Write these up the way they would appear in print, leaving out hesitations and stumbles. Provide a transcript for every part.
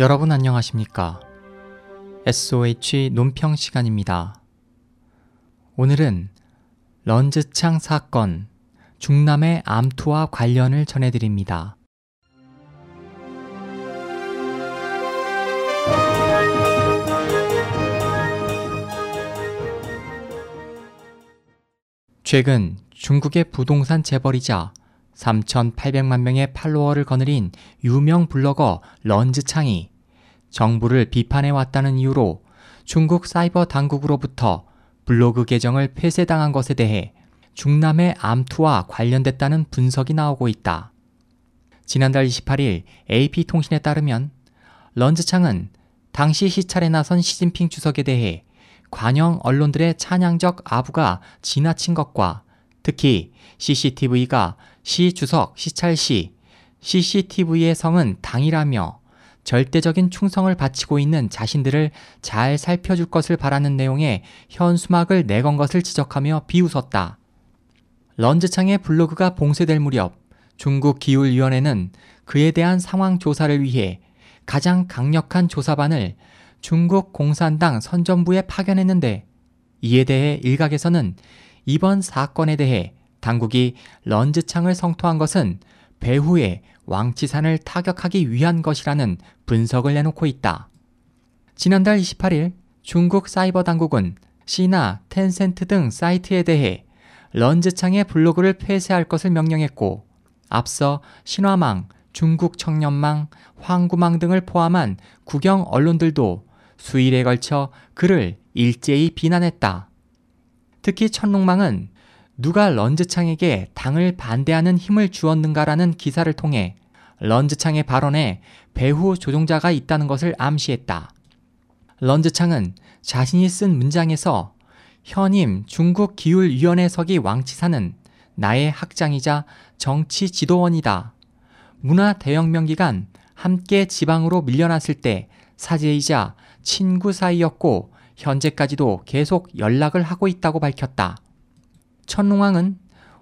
여러분 안녕하십니까? SOH 논평 시간입니다. 오늘은 런즈창 사건, 중남의 암투와 관련을 전해드립니다. 최근 중국의 부동산 재벌이자 3,800만 명의 팔로워를 거느린 유명 블로거 런즈창이 정부를 비판해왔다는 이유로 중국 사이버 당국으로부터 블로그 계정을 폐쇄당한 것에 대해 중남의 암투와 관련됐다는 분석이 나오고 있다. 지난달 28일 AP통신에 따르면 런즈창은 당시 시찰에 나선 시진핑 주석에 대해 관영 언론들의 찬양적 아부가 지나친 것과 특히 CCTV가 시 주석 시찰 시 CCTV의 성은 당이라며 절대적인 충성을 바치고 있는 자신들을 잘 살펴줄 것을 바라는 내용의 현수막을 내건 것을 지적하며 비웃었다. 런즈창의 블로그가 봉쇄될 무렵 중국 기율위원회는 그에 대한 상황 조사를 위해 가장 강력한 조사반을 중국공산당 선전부에 파견했는데, 이에 대해 일각에서는 이번 사건에 대해 당국이 런즈창을 성토한 것은 배후에 왕치산을 타격하기 위한 것이라는 분석을 내놓고 있다. 지난달 28일 중국 사이버 당국은 시나, 텐센트 등 사이트에 대해 런즈창의 블로그를 폐쇄할 것을 명령했고, 앞서 신화망, 중국청년망, 황구망 등을 포함한 국영 언론들도 수일에 걸쳐 그를 일제히 비난했다. 특히 천록망은 누가 런즈창에게 당을 반대하는 힘을 주었는가라는 기사를 통해 런즈창의 발언에 배후 조종자가 있다는 것을 암시했다. 런즈창은 자신이 쓴 문장에서 현임 중국 기율위원회석이 왕치산은 나의 학장이자 정치 지도원이다. 문화 대혁명기간 함께 지방으로 밀려났을 때 사제이자 친구 사이였고 현재까지도 계속 연락을 하고 있다고 밝혔다. 천롱왕은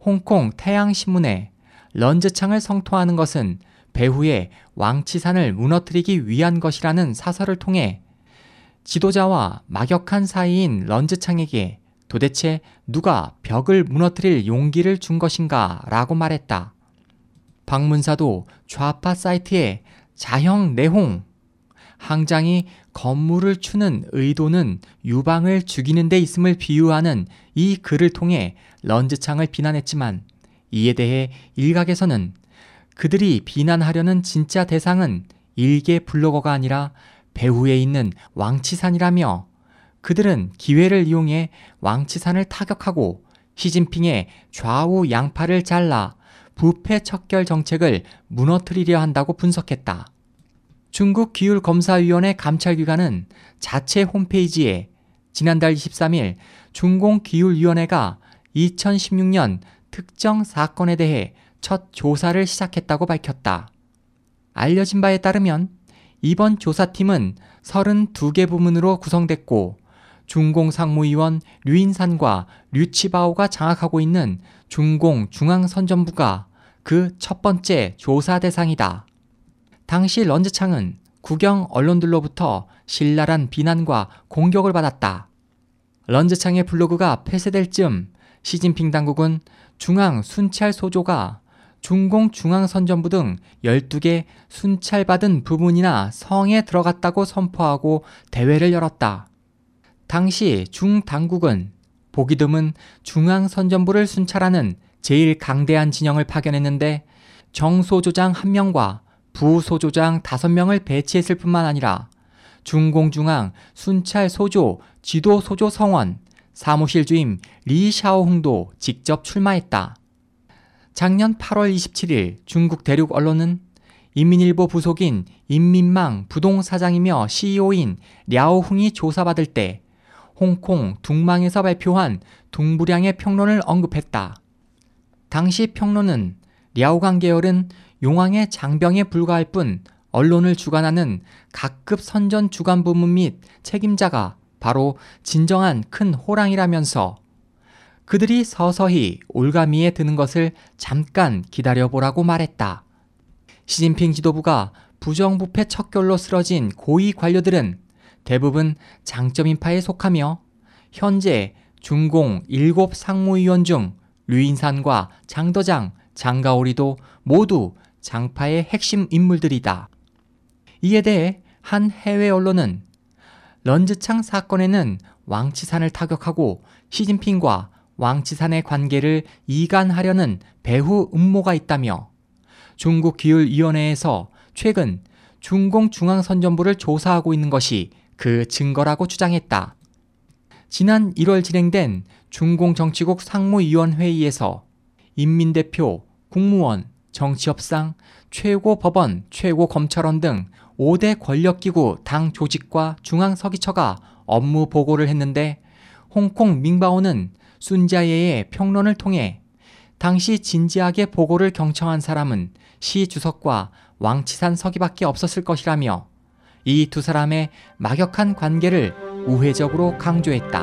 홍콩 태양신문에 런즈창을 성토하는 것은 배후에 왕치산을 무너뜨리기 위한 것이라는 사설을 통해 지도자와 막역한 사이인 런즈창에게 도대체 누가 벽을 무너뜨릴 용기를 준 것인가 라고 말했다. 방문사도 좌파 사이트에 자형 내홍, 항장이 건물을 추는 의도는 유방을 죽이는 데 있음을 비유하는 이 글을 통해 런즈창을 비난했지만, 이에 대해 일각에서는 그들이 비난하려는 진짜 대상은 일개 블로거가 아니라 배후에 있는 왕치산이라며 그들은 기회를 이용해 왕치산을 타격하고 시진핑의 좌우 양팔을 잘라 부패 척결 정책을 무너뜨리려 한다고 분석했다. 중국 기율검사위원회 감찰기관은 자체 홈페이지에 지난달 23일 중공기율위원회가 2016년 특정 사건에 대해 첫 조사를 시작했다고 밝혔다. 알려진 바에 따르면 이번 조사팀은 32개 부문으로 구성됐고 중공상무위원 류인산과 류치바오가 장악하고 있는 중공중앙선전부가 그 첫 번째 조사 대상이다. 당시 런즈창은 국영 언론들로부터 신랄한 비난과 공격을 받았다. 런즈창의 블로그가 폐쇄될 즈음 시진핑 당국은 중앙 순찰소조가 중공중앙선전부 등 12개 순찰받은 부문이나 성에 들어갔다고 선포하고 대회를 열었다. 당시 중당국은 보기 드문 중앙선전부를 순찰하는 제일 강대한 진영을 파견했는데 정소조장 1명과 부소조장 5명을 배치했을 뿐만 아니라 중공중앙 순찰소조 지도소조 성원, 사무실 주임 리 샤오홍도 직접 출마했다. 작년 8월 27일 중국 대륙 언론은 인민일보 부속인 인민망 부동사장이며 CEO인 랴오홍이 조사받을 때 홍콩 둥망에서 발표한 둥부량의 평론을 언급했다. 당시 평론은 랴오강 계열은 용왕의 장병에 불과할 뿐 언론을 주관하는 각급 선전 주관 부문 및 책임자가 바로 진정한 큰 호랑이라면서 그들이 서서히 올가미에 드는 것을 잠깐 기다려보라고 말했다. 시진핑 지도부가 부정부패 척결로 쓰러진 고위 관료들은 대부분 장점인파에 속하며 현재 중공 7 상무위원 중 류인산과 장더장, 장가오리도 모두 장파의 핵심 인물들이다. 이에 대해 한 해외 언론은 런즈창 사건에는 왕치산을 타격하고 시진핑과 왕치산의 관계를 이간하려는 배후 음모가 있다며 중국기율위원회에서 최근 중공중앙선전부를 조사하고 있는 것이 그 증거라고 주장했다. 지난 1월 진행된 중공정치국 상무위원회의에서 인민대표, 국무원, 정치협상, 최고법원, 최고검찰원 등 5대 권력기구 당 조직과 중앙서기처가 업무 보고를 했는데 홍콩 밍바오는 순자예의 평론을 통해 당시 진지하게 보고를 경청한 사람은 시 주석과 왕치산 서기밖에 없었을 것이라며 이 두 사람의 막역한 관계를 우회적으로 강조했다.